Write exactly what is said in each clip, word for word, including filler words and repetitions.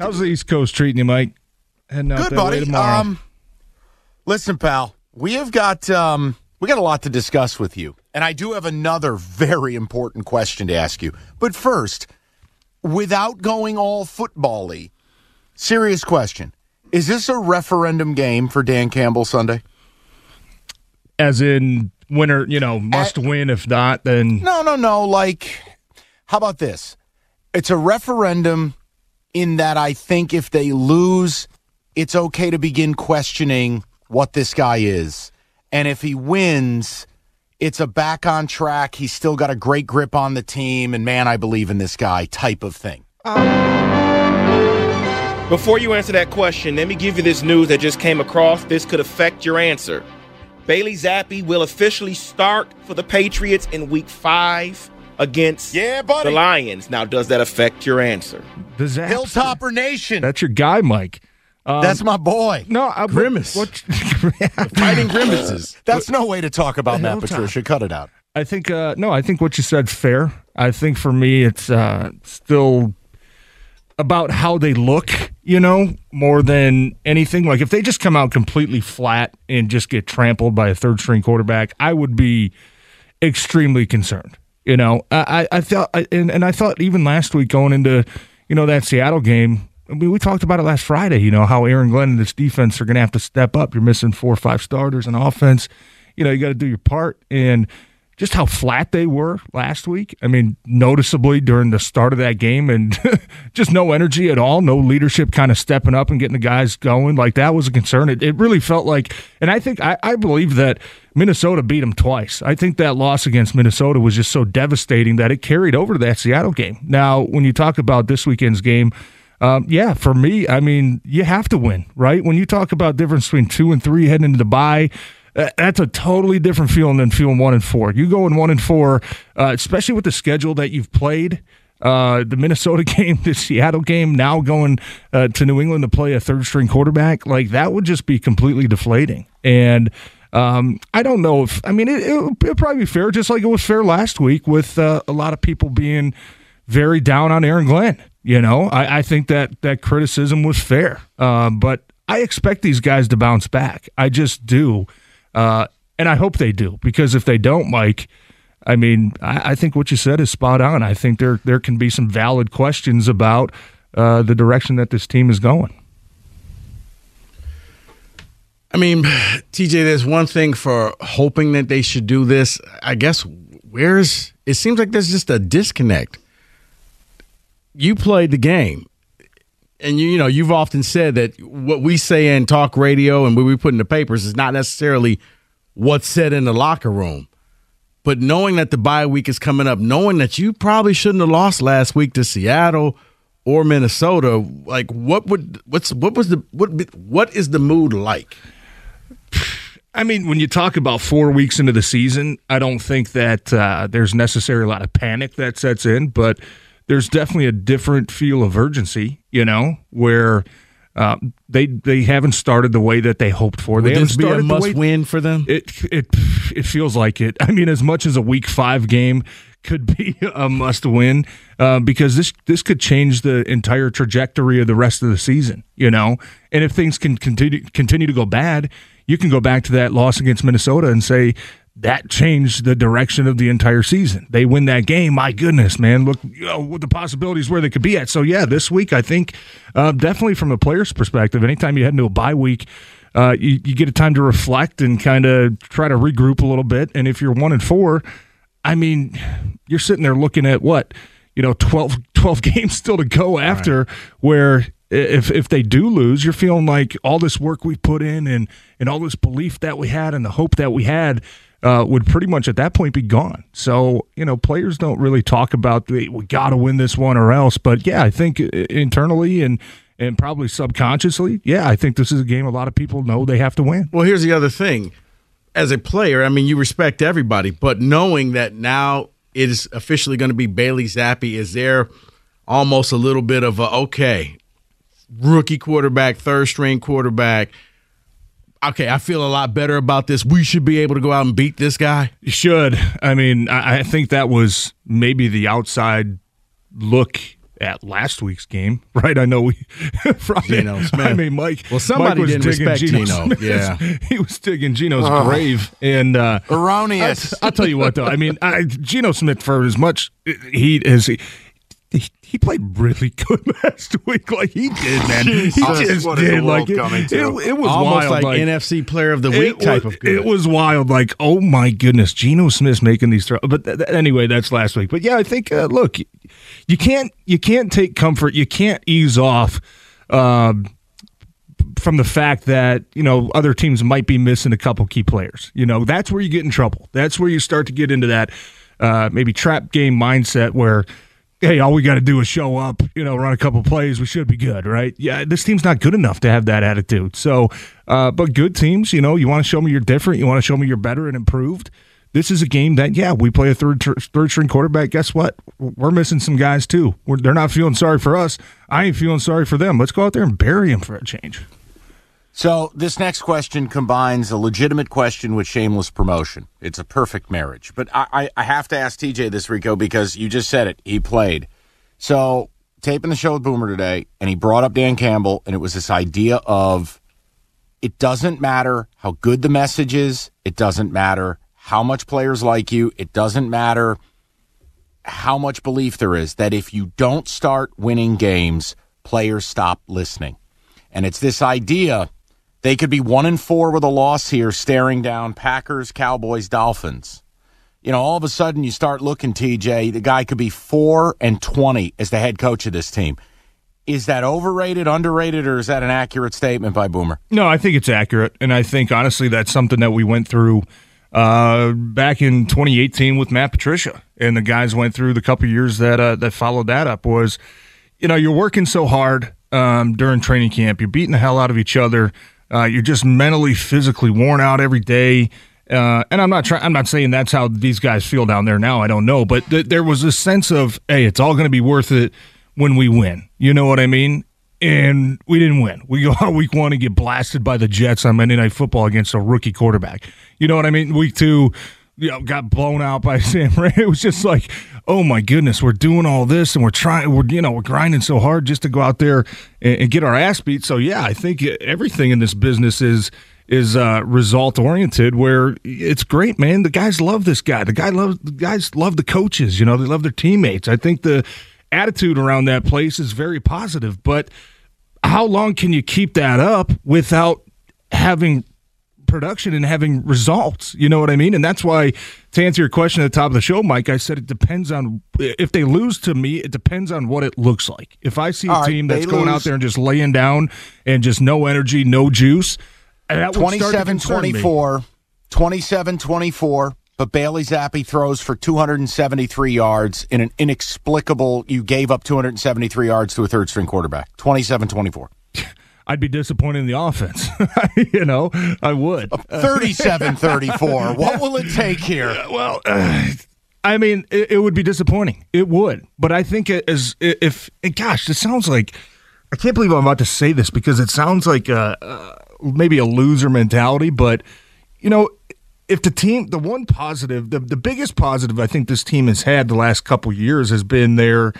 How's the East Coast treating you, Mike? Heading out Good, that way tomorrow. Um, listen, pal, we have got um, we got a lot to discuss with you, and I do have another very important question to ask you. But first, without going all football-y, serious question: is this a referendum game for Dan Campbell Sunday? As in, winner, you know, must At, win. If not, then no, no, no. Like, how about this? It's a referendum in that I think if they lose, it's okay to begin questioning what this guy is. And if he wins, it's a back on track. He's still got a great grip on the team. And, man, I believe in this guy type of thing. Before you answer that question, let me give you this news that just came across. This could affect your answer. Bailey Zappe will officially start for the Patriots in week five against yeah, buddy. the Lions. Now, does that affect your answer? Disaster. Hilltopper Nation. That's your guy, Mike. Um, That's my boy. No, I, Grimace. What, what, fighting Grimaces. That's no way to talk about Matt Patricia. Cut it out. I think, uh, no, I think what you said fair. I think for me it's uh, still about how they look, you know, more than anything. Like if they just come out completely flat and just get trampled by a third-string quarterback, I would be extremely concerned. You know, I, I thought, and, and I thought even last week going into, you know, that Seattle game, I mean, we talked about it last Friday, you know, how Aaron Glenn and this defense are going to have to step up. You're missing four or five starters in offense. You know, you got to do your part. And just how flat they were last week, I mean, noticeably during the start of that game and just no energy at all, no leadership kind of stepping up and getting the guys going. Like, that was a concern. It, it really felt like – and I think I, I believe that Minnesota beat them twice. I think that loss against Minnesota was just so devastating that it carried over to that Seattle game. Now, when you talk about this weekend's game – Um, yeah, for me, I mean, you have to win, right? When you talk about difference between two and three heading into the bye, uh, that's a totally different feeling than feeling one and four. You go in one and four, uh, especially with the schedule that you've played, uh, the Minnesota game, the Seattle game, now going uh, to New England to play a third-string quarterback, like that would just be completely deflating. And um, I don't know if – I mean, it, it'll, it'll probably be fair, just like it was fair last week with uh, a lot of people being very down on Aaron Glenn. You know, I, I think that that criticism was fair, uh, but I expect these guys to bounce back. I just do, uh, and I hope they do, because if they don't, Mike, I mean, I, I think what you said is spot on. I think there there can be some valid questions about uh, the direction that this team is going. I mean, T J, there's one thing for hoping that they should do this. I guess where's it seems like there's just a disconnect. You played the game, and you, you know, you've often said that what we say in talk radio and what we put in the papers is not necessarily what's said in the locker room. But knowing that the bye week is coming up, knowing that you probably shouldn't have lost last week to Seattle or Minnesota, like what would what's what was the what what is the mood like? I mean, when you talk about four weeks into the season, I don't think that uh, there's necessarily a lot of panic that sets in, but there's definitely a different feel of urgency, you know, where uh, they they haven't started the way that they hoped for. Would they this haven't started be a must-win for them? It it it feels like it. I mean, as much as a week five game could be a must-win, uh, because this this could change the entire trajectory of the rest of the season, you know. And if things can continue continue to go bad, you can go back to that loss against Minnesota and say, that changed the direction of the entire season. They win that game. My goodness, man. Look, you know, what the possibilities where they could be at. So, yeah, this week, I think uh, definitely from a player's perspective, anytime you head into a bye week, uh, you, you get a time to reflect and kind of try to regroup a little bit. And if you're one and four, I mean, you're sitting there looking at what, you know, twelve, twelve games still to go after, right? Where if if they do lose, you're feeling like all this work we put in and, and all this belief that we had and the hope that we had Uh, would pretty much at that point be gone. So, you know, players don't really talk about the, we got to win this one or else. But, yeah, I think internally and, and probably subconsciously, yeah, I think this is a game a lot of people know they have to win. Well, here's the other thing. As a player, I mean, you respect everybody, but knowing that now it is officially going to be Bailey Zappe, is there almost a little bit of a, okay, rookie quarterback, third-string quarterback, okay, I feel a lot better about this. We should be able to go out and beat this guy. You should. I mean, I, I think that was maybe the outside look at last week's game, right? I know we Friday, Geno Smith. I mean, Mike. Well, somebody Mike was didn't respect Geno. Geno yeah, he was digging Geno's uh, grave and uh, erroneous. I, I'll tell you what, though. I mean, I, Geno Smith, for as much heat as he. He, he played really good last week, like he did, man. Jesus, he just what did, is the world like coming to? It, it was almost wild, like, like N F C Player of the Week type was, of. Good. It was wild, like oh my goodness, Geno Smith making these throws. But th- th- anyway, that's last week. But yeah, I think uh, look, you can't you can't take comfort, you can't ease off uh, from the fact that you know other teams might be missing a couple key players. You know that's where you get in trouble. That's where you start to get into that uh, maybe trap game mindset where. Hey, all we got to do is show up, you know, run a couple plays. We should be good, right? Yeah, this team's not good enough to have that attitude. So, uh, but good teams, you know, you want to show me you're different. You want to show me you're better and improved. This is a game that, yeah, we play a third tr- third string quarterback. Guess what? We're missing some guys too. We're, they're not feeling sorry for us. I ain't feeling sorry for them. Let's go out there and bury them for a change. So this next question combines a legitimate question with shameless promotion. It's a perfect marriage. But I, I have to ask T J this, Rico, because you just said it. He played. So taping the show with Boomer today, and he brought up Dan Campbell, and it was this idea of it doesn't matter how good the message is. It doesn't matter how much players like you. It doesn't matter how much belief there is that if you don't start winning games, players stop listening. And it's this idea – they could be one and four with a loss here, staring down Packers, Cowboys, Dolphins. You know, all of a sudden you start looking, T J, the guy could be four and twenty as the head coach of this team. Is that overrated, underrated, or is that an accurate statement by Boomer? No, I think it's accurate, and I think, honestly, that's something that we went through uh, back in twenty eighteen with Matt Patricia, and the guys went through the couple years that uh, that followed that up was, you know, you're working so hard um, during training camp. You're beating the hell out of each other. Uh, you're just mentally, physically worn out every day, uh, and I'm not trying. I'm not saying that's how these guys feel down there now. I don't know, but th- there was a sense of, hey, it's all going to be worth it when we win. You know what I mean? And we didn't win. We go out week one and get blasted by the Jets on Monday Night Football against a rookie quarterback. You know what I mean? Week two, you know, got blown out by Sam Ray. It was just like, oh my goodness, we're doing all this and we're trying, we're you know, we're grinding so hard just to go out there and, and get our ass beat. So yeah, I think everything in this business is is uh, result oriented. Where it's great, man. The guys love this guy. The guy loves the guys love the coaches. You know, they love their teammates. I think the attitude around that place is very positive. But how long can you keep that up without having production and having results? You know what I mean? And that's why, to answer your question at the top of the show, Mike, I said it depends on if they lose to me, it depends on what it looks like. If I see a team that's going out there and just laying down and just no energy, no juice, that would start to concern me. twenty-seven twenty-four, but Bailey Zappe throws for two hundred seventy-three yards in an inexplicable, you gave up two hundred seventy-three yards to a third string quarterback. twenty-seven twenty-four. I'd be disappointed in the offense. you know, I would. thirty-seven thirty-four. What will it take here? Well, uh, I mean, it, it would be disappointing. It would. But I think it is, if, and gosh, this sounds like, I can't believe I'm about to say this because it sounds like a, uh, maybe a loser mentality. But, you know, if the team, the one positive, the, the biggest positive I think this team has had the last couple years has been their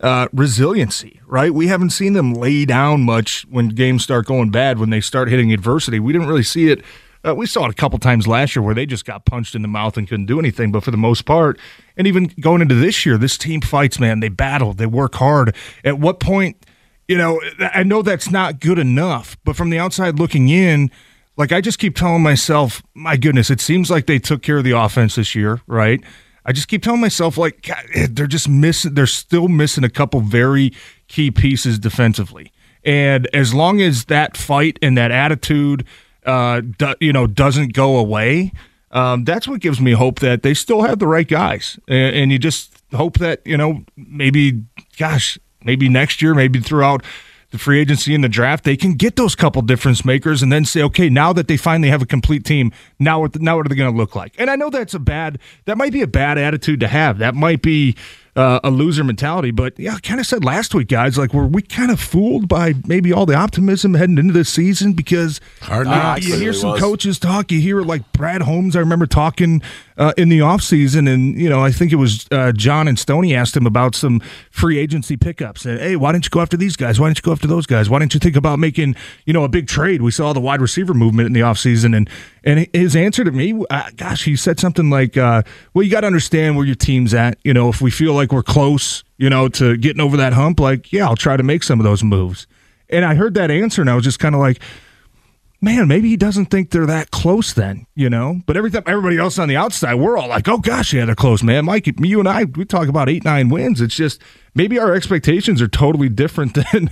Uh, resiliency, right? We haven't seen them lay down much when games start going bad, when they start hitting adversity. We didn't really see it. Uh, we saw it a couple times last year where they just got punched in the mouth and couldn't do anything. But for the most part, and even going into this year, this team fights, man. They battle. They work hard. At what point, you know, I know that's not good enough, but from the outside looking in, like I just keep telling myself, my goodness, it seems like they took care of the offense this year, right? I just keep telling myself, like, God, they're just missing. They're still missing a couple very key pieces defensively. And as long as that fight and that attitude, uh, do, you know, doesn't go away, um, that's what gives me hope that they still have the right guys. And, and you just hope that, you know, maybe, gosh, maybe next year, maybe throughout the free agency and the draft, they can get those couple difference makers and then say, okay, now that they finally have a complete team, now what, now what are they going to look like? And I know that's a bad – that might be a bad attitude to have. That might be uh, a loser mentality. But yeah, I kind of said last week, guys, like, were we kind of fooled by maybe all the optimism heading into this season? Because uh, not, you hear some was. coaches talk, you hear like Brad Holmes, I remember talking uh, in the offseason, and, you know, I think it was uh, John and Stoney asked him about some free agency pickups. And, hey, why didn't you go after these guys? Why didn't you go after those guys? Why didn't you think about making, you know, a big trade? We saw the wide receiver movement in the offseason, and And his answer to me, uh, gosh, he said something like, uh, well, you got to understand where your team's at. You know, if we feel like we're close, you know, to getting over that hump, like, yeah, I'll try to make some of those moves. And I heard that answer, and I was just kind of like, man, maybe he doesn't think they're that close then, you know? But every time, everybody else on the outside, we're all like, oh, gosh, yeah, they're close, man. Mike, you and I, we talk about eight, nine wins. It's just maybe our expectations are totally different than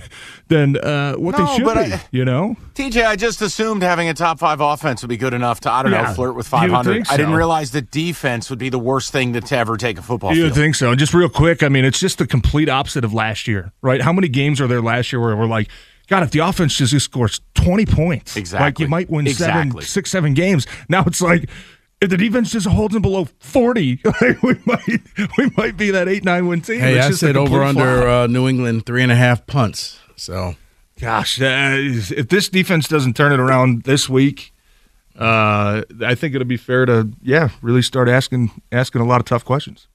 than uh, what no, they should but be, I, you know? T J, I just assumed having a top-five offense would be good enough to, I don't yeah, know, flirt with five hundred. So. I didn't realize that defense would be the worst thing to ever take a football you field. You think so? And just real quick, I mean, it's just the complete opposite of last year, right? How many games are there last year where we're like, God, if the offense just scores twenty points, exactly. like you might win exactly. seven, six, seven games. Now it's like if the defense just holds them below forty, like we might we might be that eight, nine win team. Hey, it's I just said over under uh, New England three and a half punts. So, gosh, uh, if this defense doesn't turn it around this week, uh, I think it'll be fair to yeah really start asking asking a lot of tough questions.